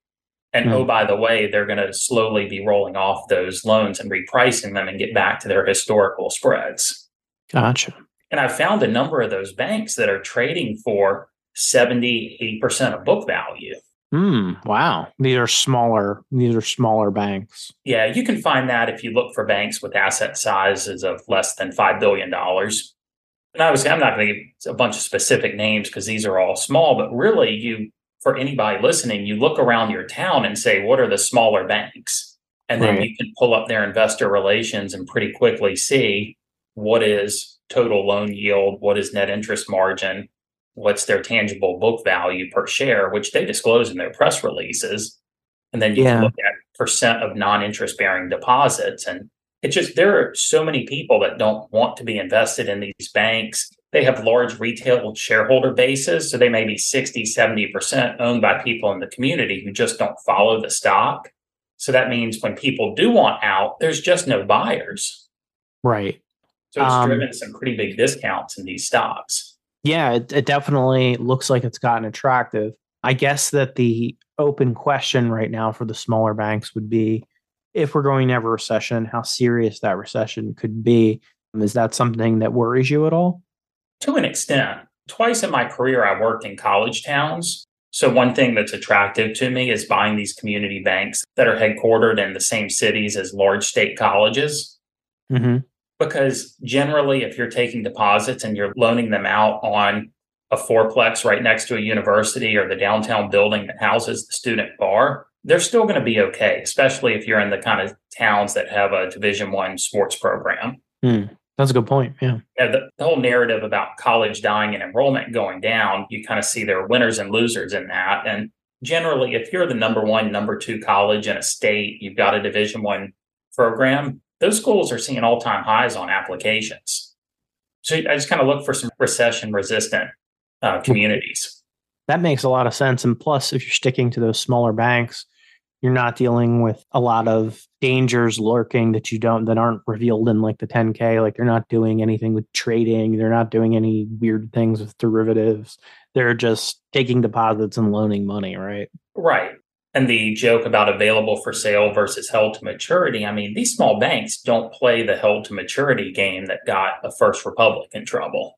And oh, by the way, they're going to slowly be rolling off those loans and repricing them and get back to their historical spreads. Gotcha. And I found a number of those banks that are trading for seventy, eighty percent of book value. Mm, wow. These are smaller. These are smaller banks. Yeah, you can find that if you look for banks with asset sizes of less than five billion dollars. And obviously, I'm not going to give a bunch of specific names because these are all small, but really you... For anybody listening, you look around your town and say, what are the smaller banks? And then right. you can pull up their investor relations and pretty quickly see what is total loan yield, what is net interest margin, what's their tangible book value per share, which they disclose in their press releases. And then you yeah. can look at percent of non-interest bearing deposits. And it's just, there are so many people that don't want to be invested in these banks. They have large retail shareholder bases, so they may be sixty, seventy percent owned by people in the community who just don't follow the stock. So that means when people do want out, there's just no buyers. Right. So it's um, driven some pretty big discounts in these stocks. Yeah, it, it definitely looks like it's gotten attractive. I guess that the open question right now for the smaller banks would be, if we're going to have a recession, how serious that recession could be. Is that something that worries you at all? To an extent. Twice in my career, I worked in college towns. So one thing that's attractive to me is buying these community banks that are headquartered in the same cities as large state colleges. Mm-hmm. Because generally, if you're taking deposits and you're loaning them out on a fourplex right next to a university or the downtown building that houses the student bar, they're still going to be okay, especially if you're in the kind of towns that have a Division I sports program. Mm. That's a good point. Yeah. yeah the, the whole narrative about college dying and enrollment going down, you kind of see there are winners and losers in that. And generally, if you're the number one, number two college in a state, you've got a Division I program, those schools are seeing all-time highs on applications. So I just kind of look for some recession-resistant uh, communities. That makes a lot of sense. And plus, if you're sticking to those smaller banks, you're not dealing with a lot of dangers lurking that you don't, that aren't revealed in like the ten K. Like they're not doing anything with trading. They're not doing any weird things with derivatives. They're just taking deposits and loaning money, right? Right. And the joke about available for sale versus held to maturity. I mean, these small banks don't play the held to maturity game that got a First Republic in trouble.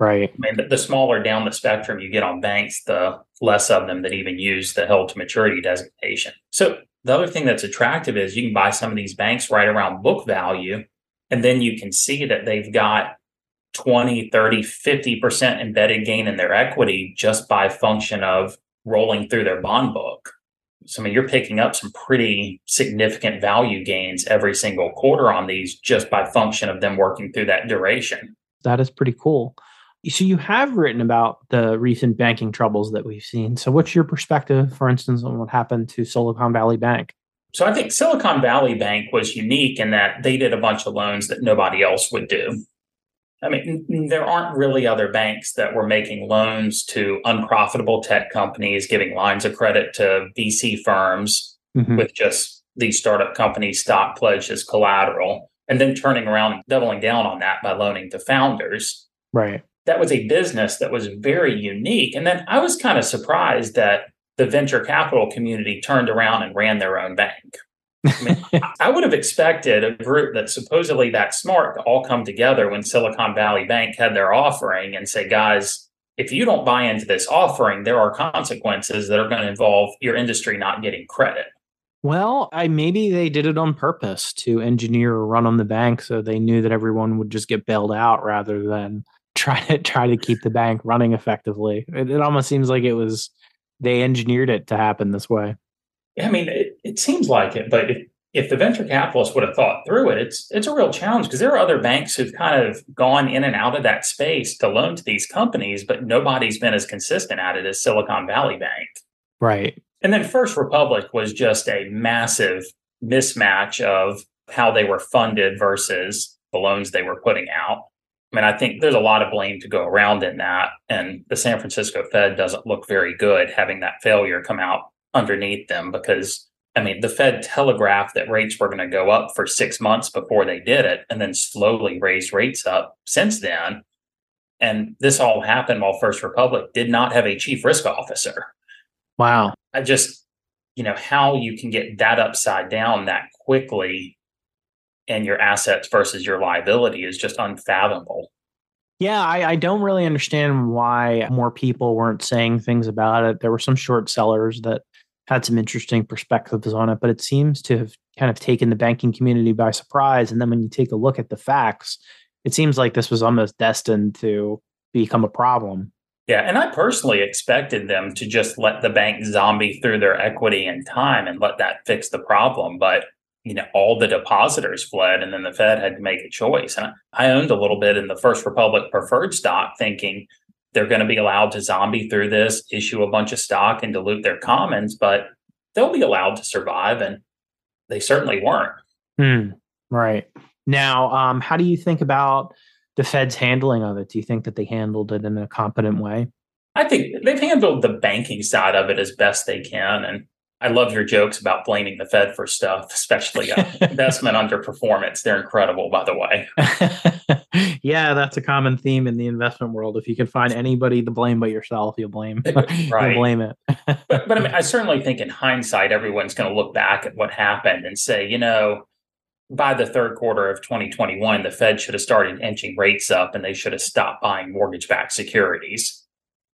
Right. I mean, the, the smaller down the spectrum you get on banks, the less of them that even use the held to maturity designation. So The other thing that's attractive is you can buy some of these banks right around book value, and then you can see that they've got twenty, thirty, fifty percent embedded gain in their equity just by function of rolling through their bond book. So, I mean, you're picking up some pretty significant value gains every single quarter on these just by function of them working through that duration. That is pretty cool. So you have written about the recent banking troubles that we've seen. So what's your perspective, for instance, on what happened to Silicon Valley Bank? So I think Silicon Valley Bank was unique in that they did a bunch of loans that nobody else would do. I mean, there aren't really other banks that were making loans to unprofitable tech companies, giving lines of credit to V C firms mm-hmm. with just these startup companies' stock pledged as collateral, and then turning around and doubling down on that by loaning to founders. Right. That was a business that was very unique. And then I was kind of surprised that the venture capital community turned around and ran their own bank. I mean, I would have expected a group that's supposedly that smart to all come together when Silicon Valley Bank had their offering and say, guys, if you don't buy into this offering, there are consequences that are going to involve your industry not getting credit. Well, I, maybe they did it on purpose to engineer a run on the bank so they knew that everyone would just get bailed out rather than try to try to keep the bank running effectively. It, it almost seems like it was they engineered it to happen this way. I mean, it, it seems like it, but if, if the venture capitalists would have thought through it, it's it's a real challenge because there are other banks who've kind of gone in and out of that space to loan to these companies, but nobody's been as consistent at it as Silicon Valley Bank. Right. And then First Republic was just a massive mismatch of how they were funded versus the loans they were putting out. I mean, I think there's a lot of blame to go around in that. And the San Francisco Fed doesn't look very good having that failure come out underneath them because, I mean, the Fed telegraphed that rates were going to go up for six months before they did it and then slowly raised rates up since then. And this all happened while First Republic did not have a chief risk officer. Wow. I just, you know, how you can get that upside down that quickly and your assets versus your liability is just unfathomable. Yeah, I, I don't really understand why more people weren't saying things about it. There were some short sellers that had some interesting perspectives on it, but it seems to have kind of taken the banking community by surprise. And then when you take a look at the facts, it seems like this was almost destined to become a problem. Yeah, and I personally expected them to just let the bank zombie through their equity and time and let that fix the problem. But you know, all the depositors fled and then the Fed had to make a choice. And I owned a little bit in the First Republic preferred stock thinking they're going to be allowed to zombie through this, issue a bunch of stock and dilute their commons, but they'll be allowed to survive. And they certainly weren't. Hmm. Right. Now, um, how do you think about the Fed's handling of it? Do you think that they handled it in a competent way? I think they've handled the banking side of it as best they can. And I love your jokes about blaming the Fed for stuff, especially uh, investment underperformance. They're incredible, by the way. Yeah, that's a common theme in the investment world. If you can find anybody to blame but yourself, you'll blame, right. You'll blame it. but but I, mean, I certainly think in hindsight, everyone's going to look back at what happened and say, you know, by the third quarter of twenty twenty-one, the Fed should have started inching rates up and they should have stopped buying mortgage-backed securities.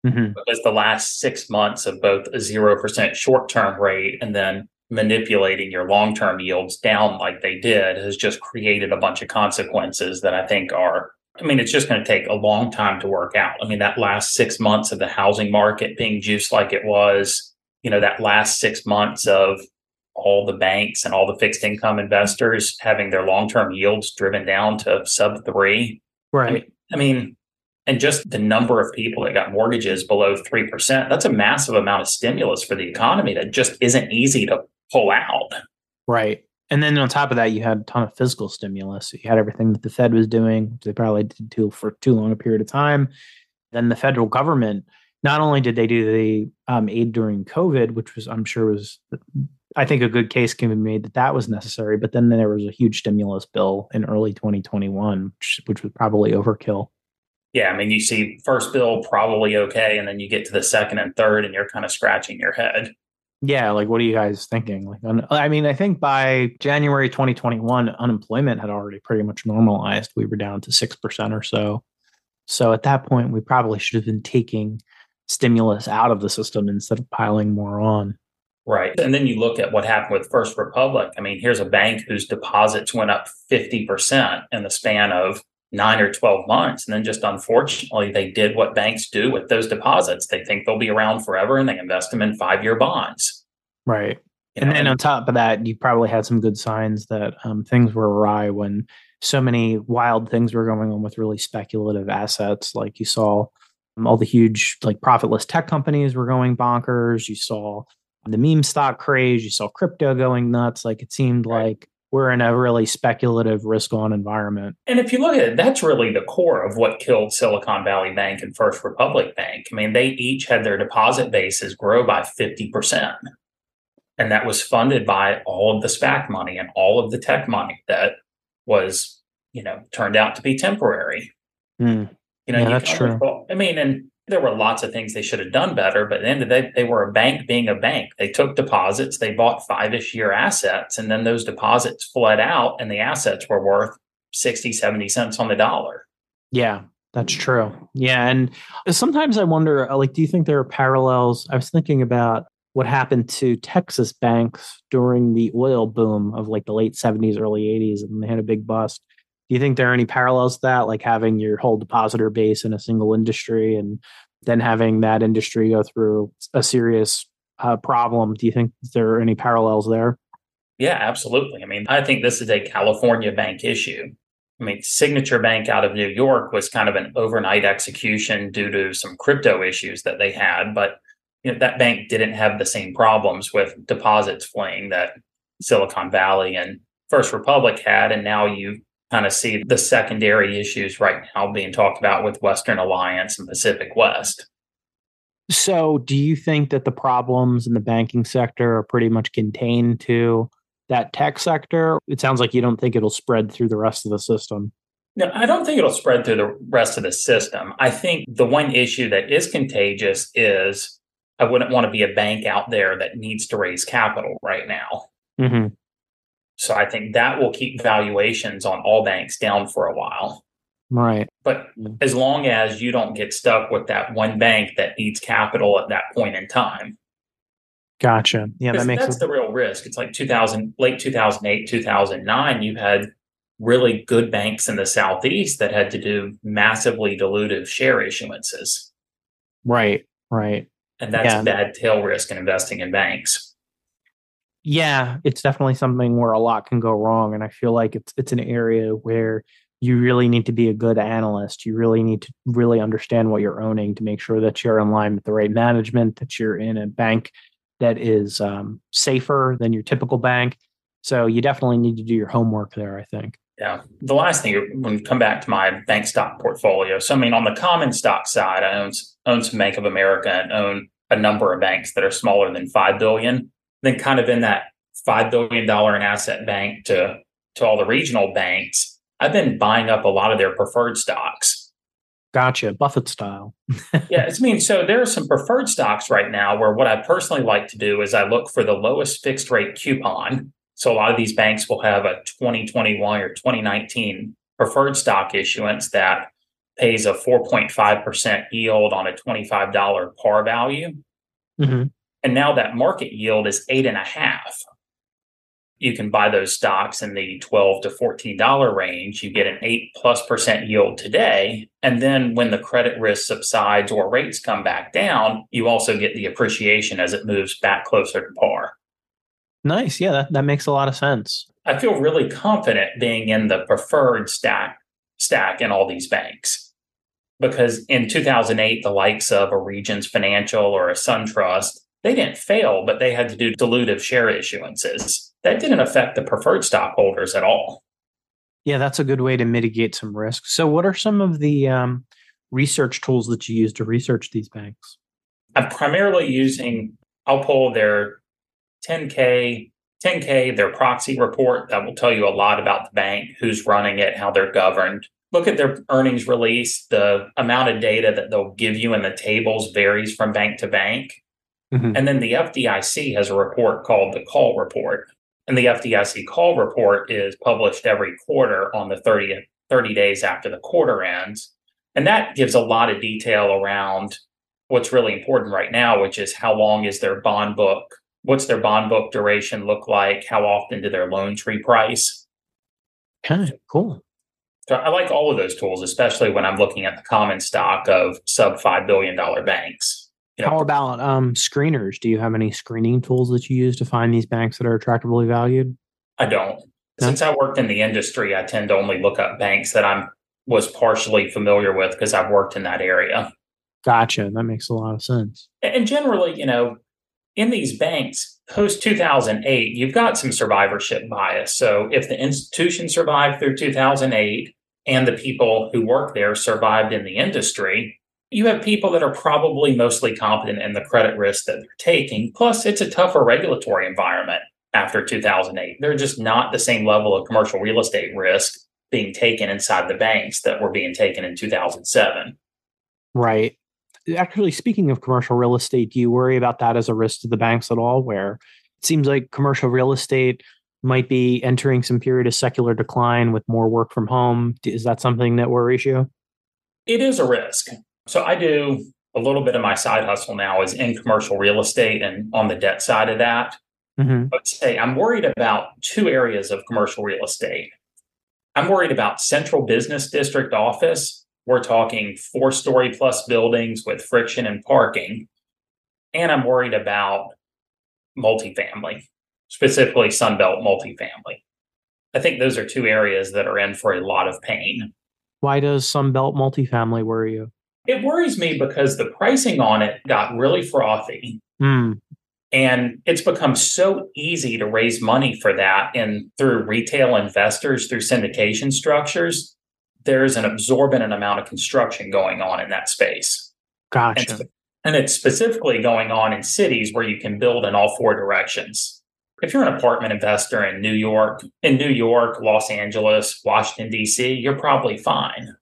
Mm-hmm. Because the last six months of both a zero percent short-term rate and then manipulating your long-term yields down like they did has just created a bunch of consequences that I think are, I mean, it's just going to take a long time to work out. I mean, that last six months of the housing market being juiced like it was, you know, that last six months of all the banks and all the fixed income investors having their long-term yields driven down to sub three. Right. I mean, I mean And just the number of people that got mortgages below three percent, that's a massive amount of stimulus for the economy that just isn't easy to pull out. Right. And then on top of that, you had a ton of fiscal stimulus. So you had everything that the Fed was doing, which they probably did too for too long a period of time. Then the federal government, not only did they do the um, aid during COVID, which was, I'm sure was, I think a good case can be made that that was necessary. But then there was a huge stimulus bill in early twenty twenty-one, which, which was probably overkill. Yeah, I mean, you see first bill, probably okay, and then you get to the second and third, and you're kind of scratching your head. Yeah, like, what are you guys thinking? Like, I mean, I think by January twenty twenty-one, unemployment had already pretty much normalized. We were down to six percent or so. So at that point, we probably should have been taking stimulus out of the system instead of piling more on. Right. And then you look at what happened with First Republic. I mean, here's a bank whose deposits went up fifty percent in the span of nine or twelve months. And then just unfortunately, they did what banks do with those deposits. They think they'll be around forever and they invest them in five-year bonds. Right. You and know? Then on top of that, you probably had some good signs that um, things were awry when so many wild things were going on with really speculative assets. Like you saw um, all the huge like profitless tech companies were going bonkers. You saw the meme stock craze. You saw crypto going nuts. Like it seemed right. like we're in a really speculative risk on environment. And if you look at it, that's really the core of what killed Silicon Valley Bank and First Republic Bank. I mean, they each had their deposit bases grow by fifty percent. And that was funded by all of the SPAC money and all of the tech money that was, you know, turned out to be temporary. Mm. You know, yeah, you that's true. Recall, I mean, and there were lots of things they should have done better, but at the end of the day, they were a bank being a bank. They took deposits, they bought five-ish year assets, and then those deposits fled out and the assets were worth sixty, seventy cents on the dollar. Yeah, that's true. Yeah. And sometimes I wonder, like, do you think there are parallels? I was thinking about what happened to Texas banks during the oil boom of like the late seventies, early eighties, and they had a big bust. Do you think there are any parallels to that, like having your whole depositor base in a single industry and then having that industry go through a serious uh, problem? Do you think there are any parallels there? Yeah, absolutely. I mean, I think this is a California bank issue. I mean, Signature Bank out of New York was kind of an overnight execution due to some crypto issues that they had. But you know, that bank didn't have the same problems with deposits fleeing that Silicon Valley and First Republic had. And now you kind of see the secondary issues right now being talked about with Western Alliance and Pacific West. So do you think that the problems in the banking sector are pretty much contained to that tech sector? It sounds like you don't think it'll spread through the rest of the system. No, I don't think it'll spread through the rest of the system. I think the one issue that is contagious is I wouldn't want to be a bank out there that needs to raise capital right now. Mm-hmm. So I think that will keep valuations on all banks down for a while. Right. But yeah. as long as you don't get stuck with that one bank that needs capital at that point in time. Gotcha. Yeah, that makes sense. That's the real risk. It's like two thousand, late two thousand eight, two thousand nine, you had really good banks in the Southeast that had to do massively dilutive share issuances. Right, right. And that's yeah. bad tail risk in investing in banks. Yeah, it's definitely something where a lot can go wrong. And I feel like it's it's an area where you really need to be a good analyst. You really need to really understand what you're owning to make sure that you're in line with the right management, that you're in a bank that is um, safer than your typical bank. So you definitely need to do your homework there, I think. Yeah. The last thing, when we come back to my bank stock portfolio. So, I mean, on the common stock side, I own, own some Bank of America and own a number of banks that are smaller than five billion dollars. Then kind of in that five billion dollars in asset bank to, to all the regional banks, I've been buying up a lot of their preferred stocks. Gotcha. Buffett style. Yeah. It's, I mean, so there are some preferred stocks right now where what I personally like to do is I look for the lowest fixed rate coupon. So a lot of these banks will have a twenty twenty-one or twenty nineteen preferred stock issuance that pays a four point five percent yield on a twenty-five dollars par value. Mm-hmm. And now that market yield is eight and a half. You can buy those stocks in the twelve to fourteen dollars range. You get an eight plus percent yield today. And then when the credit risk subsides or rates come back down, you also get the appreciation as it moves back closer to par. Nice. Yeah, that, that makes a lot of sense. I feel really confident being in the preferred stack stack in all these banks because in two thousand eight, the likes of a Regions Financial or a Sun Trust, they didn't fail, but they had to do dilutive share issuances. That didn't affect the preferred stock holders at all. Yeah, that's a good way to mitigate some risk. So what are some of the um, research tools that you use to research these banks? I'm primarily using, I'll pull their ten K, ten K, their proxy report that will tell you a lot about the bank, who's running it, how they're governed. Look at their earnings release. The amount of data that they'll give you in the tables varies from bank to bank. Mm-hmm. And then the F D I C has a report called the Call Report. And the F D I C Call Report is published every quarter on the thirtieth, thirty days after the quarter ends. And that gives a lot of detail around what's really important right now, which is how long is their bond book what's their bond book duration look like? How often do their loans reprice? Okay, cool. So I like all of those tools, especially when I'm looking at the common stock of sub five billion dollars banks. You know, How about um, screeners? Do you have any screening tools that you use to find these banks that are attractively valued? I don't. No? Since I worked in the industry, I tend to only look up banks that I was partially familiar with because I've worked in that area. Gotcha. That makes a lot of sense. And generally, you know, in these banks, post two thousand eight, you've got some survivorship bias. So if the institution survived through two thousand eight and the people who work there survived in the industry, you have people that are probably mostly competent in the credit risk that they're taking. Plus, it's a tougher regulatory environment after two thousand eight. There's just not the same level of commercial real estate risk being taken inside the banks that were being taken in two thousand seven. Right. Actually, speaking of commercial real estate, do you worry about that as a risk to the banks at all, where it seems like commercial real estate might be entering some period of secular decline with more work from home? Is that something that worries you? It is a risk. So I do a little bit of my side hustle now is in commercial real estate and on the debt side of that. Mm-hmm. I would say I'm worried about two areas of commercial real estate. I'm worried about central business district office. We're talking four-story plus buildings with friction and parking. And I'm worried about multifamily, specifically Sunbelt multifamily. I think those are two areas that are in for a lot of pain. Why does Sunbelt multifamily worry you? It worries me because the pricing on it got really frothy. Mm. And it's become so easy to raise money for that and through retail investors, through syndication structures. There's an absorbent amount of construction going on in that space. Gotcha. And, and it's specifically going on in cities where you can build in all four directions. If you're an apartment investor in New York, in New York, Los Angeles, Washington, D C, you're probably fine.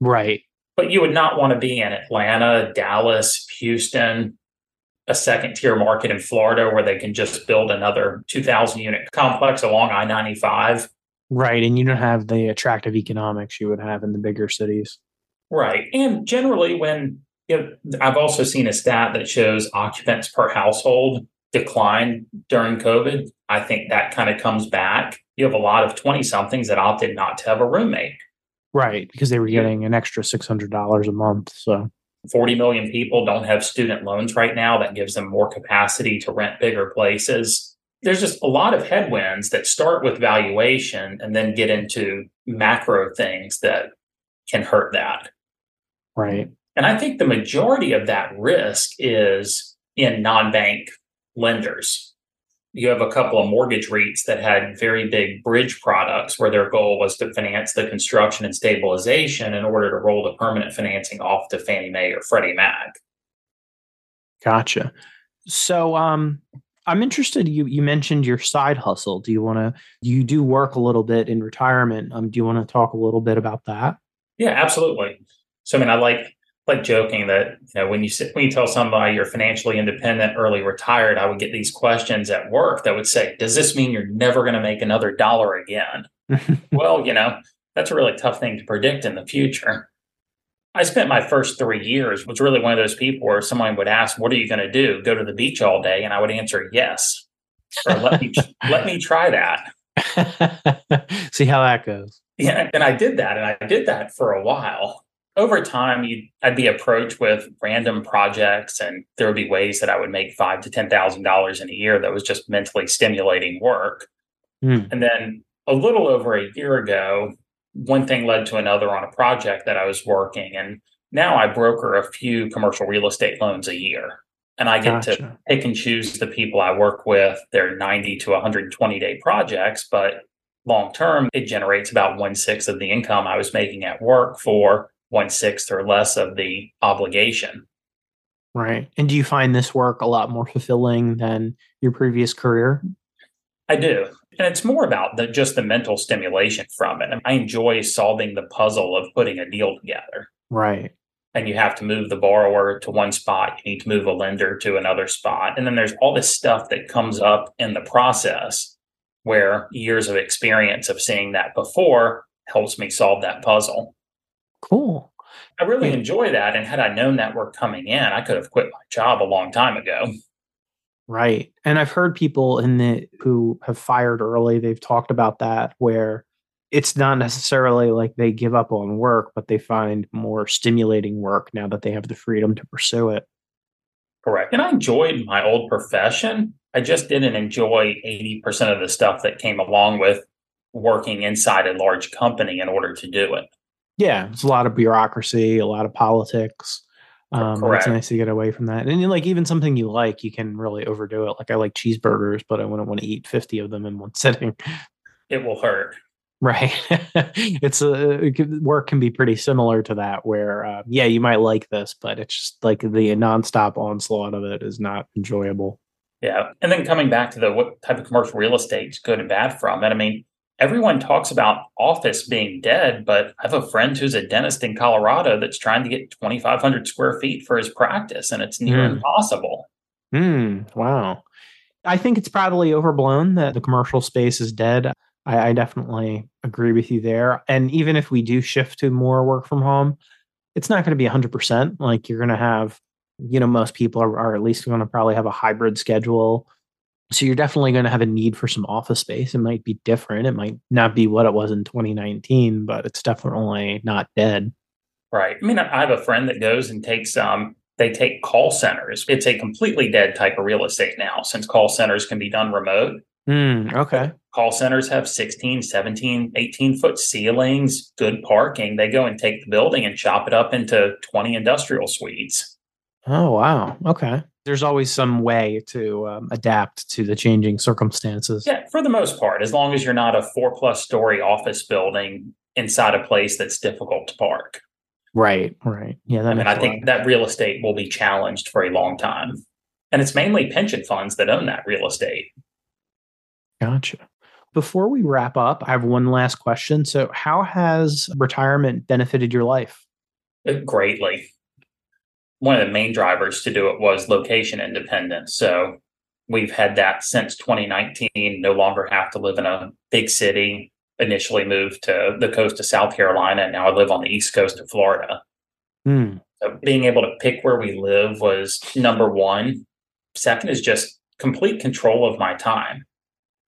Right. But you would not want to be in Atlanta, Dallas, Houston, a second tier market in Florida where they can just build another two thousand unit complex along I ninety-five. Right. And you don't have the attractive economics you would have in the bigger cities. Right. And generally when, you know, I've also seen a stat that shows occupants per household declined during COVID. I think that kind of comes back. You have a lot of twenty somethings that opted not to have a roommate. Right. Because they were getting an extra six hundred dollars a month. So forty million people don't have student loans right now. That gives them more capacity to rent bigger places. There's just a lot of headwinds that start with valuation and then get into macro things that can hurt that. Right. And I think the majority of that risk is in non-bank lenders. You have a couple of mortgage REITs that had very big bridge products where their goal was to finance the construction and stabilization in order to roll the permanent financing off to Fannie Mae or Freddie Mac. Gotcha. So, um, I'm interested, you you mentioned your side hustle. Do you want to, you do work a little bit in retirement. Um, do you want to talk a little bit about that? Yeah, absolutely. So, I mean, I like like joking that, you know, when you sit, when you tell somebody you're financially independent, early retired, I would get these questions at work that would say, does this mean you're never going to make another dollar again? Well, you know, that's a really tough thing to predict in the future. I spent my first three years was really one of those people where someone would ask, what are you going to do? Go to the beach all day? And I would answer, yes. Or let me let me try that. See how that goes. Yeah. And I did that. And I did that for a while. Over time, you, I'd be approached with random projects and there would be ways that I would make five to ten thousand dollars in a year that was just mentally stimulating work. Mm. And then a little over a year ago, one thing led to another on a project that I was working. And now I broker a few commercial real estate loans a year. And I get gotcha. to pick and choose the people I work with. They're ninety to one hundred twenty day projects, but long term, it generates about one sixth of the income I was making at work for one sixth or less of the obligation. Right. And do you find this work a lot more fulfilling than your previous career? I do. And it's more about the, just the mental stimulation from it. I enjoy solving the puzzle of putting a deal together. Right. And you have to move the borrower to one spot. You need to move a lender to another spot. And then there's all this stuff that comes up in the process where years of experience of seeing that before helps me solve that puzzle. Cool. I really yeah. enjoy that. And had I known that work coming in, I could have quit my job a long time ago. Right. And I've heard people in the who have fired early, they've talked about that, where it's not necessarily like they give up on work, but they find more stimulating work now that they have the freedom to pursue it. Correct. And I enjoyed my old profession. I just didn't enjoy eighty percent of the stuff that came along with working inside a large company in order to do it. Yeah. It's a lot of bureaucracy, a lot of politics. Um, Correct. It's nice to get away from that. And like, even something you like, you can really overdo it. Like, I like cheeseburgers, but I wouldn't want to eat fifty of them in one sitting. It will hurt. Right. It's a, it can, work can be pretty similar to that, where, uh, yeah, you might like this, but it's just like the nonstop onslaught of it is not enjoyable. Yeah. And then coming back to the what type of commercial real estate is good and bad from it. I mean, everyone talks about office being dead, but I have a friend who's a dentist in Colorado that's trying to get twenty-five hundred square feet for his practice, and it's near mm. impossible. Mm, wow. I think it's probably overblown that the commercial space is dead. I, I definitely agree with you there. And even if we do shift to more work from home, it's not going to be one hundred percent. Like, you're going to have, you know, most people are, are at least going to probably have a hybrid schedule. So you're definitely going to have a need for some office space. It might be different. It might not be what it was in twenty nineteen, but it's definitely not dead. Right. I mean, I have a friend that goes and takes, um, they take call centers. It's a completely dead type of real estate now, since call centers can be done remote. Mm, okay. Call centers have sixteen, seventeen, eighteen foot ceilings, good parking. They go and take the building and chop it up into twenty industrial suites. Oh, wow. Okay. There's always some way to um, adapt to the changing circumstances. Yeah, for the most part, as long as you're not a four plus story office building inside a place that's difficult to park. Right, right. Yeah, that I mean, I think that real estate will be challenged for a long time. And it's mainly pension funds that own that real estate. Gotcha. Before we wrap up, I have one last question. So how has retirement benefited your life? It greatly. One of the main drivers to do it was location independence. So we've had that since twenty nineteen, no longer have to live in a big city. Initially moved to the coast of South Carolina, and now I live on the east coast of Florida. Mm. So being able to pick where we live was number one. Second is just complete control of my time.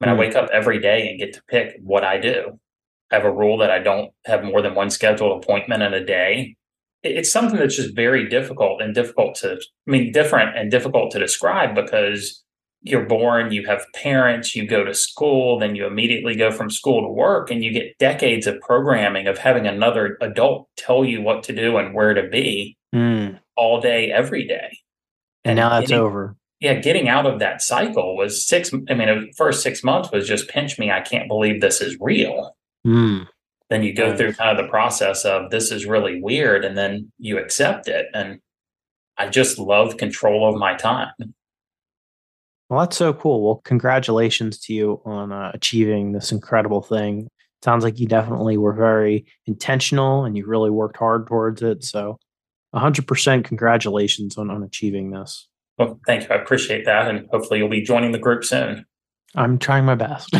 I mean, mm. I wake up every day and get to pick what I do. I have a rule that I don't have more than one scheduled appointment in a day. It's something that's just very difficult and difficult to, I mean, different and difficult to describe, because you're born, you have parents, you go to school, then you immediately go from school to work, and you get decades of programming of having another adult tell you what to do and where to be mm. all day, every day. And, and now that's getting, over. Yeah. Getting out of that cycle was six. I mean, the first six months was just pinch me. I can't believe this is real. Mm. Then you go through kind of the process of this is really weird, and then you accept it. And I just love control of my time. Well, that's so cool. Well, congratulations to you on uh, achieving this incredible thing. Sounds like you definitely were very intentional and you really worked hard towards it. So one hundred percent congratulations on, on achieving this. Well, thank you. I appreciate that. And hopefully you'll be joining the group soon. I'm trying my best.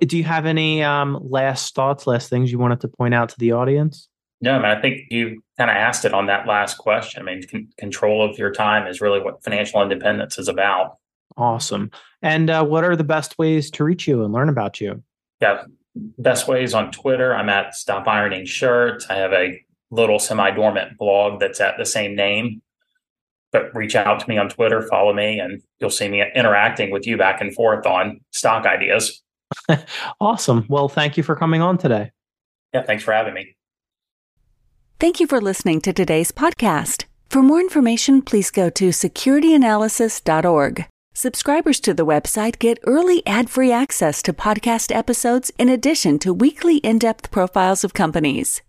Do you have any um, last thoughts, last things you wanted to point out to the audience? No, I mean, I think you kind of asked it on that last question. I mean, c- control of your time is really what financial independence is about. Awesome. And uh, what are the best ways to reach you and learn about you? Yeah, best ways on Twitter. I'm at Stop Ironing Shirts. I have a little semi-dormant blog that's at the same name. But reach out to me on Twitter, follow me, and you'll see me interacting with you back and forth on stock ideas. Awesome. Well, thank you for coming on today. Yeah, thanks for having me. Thank you for listening to today's podcast. For more information, please go to security analysis dot org. Subscribers to the website get early ad-free access to podcast episodes in addition to weekly in-depth profiles of companies.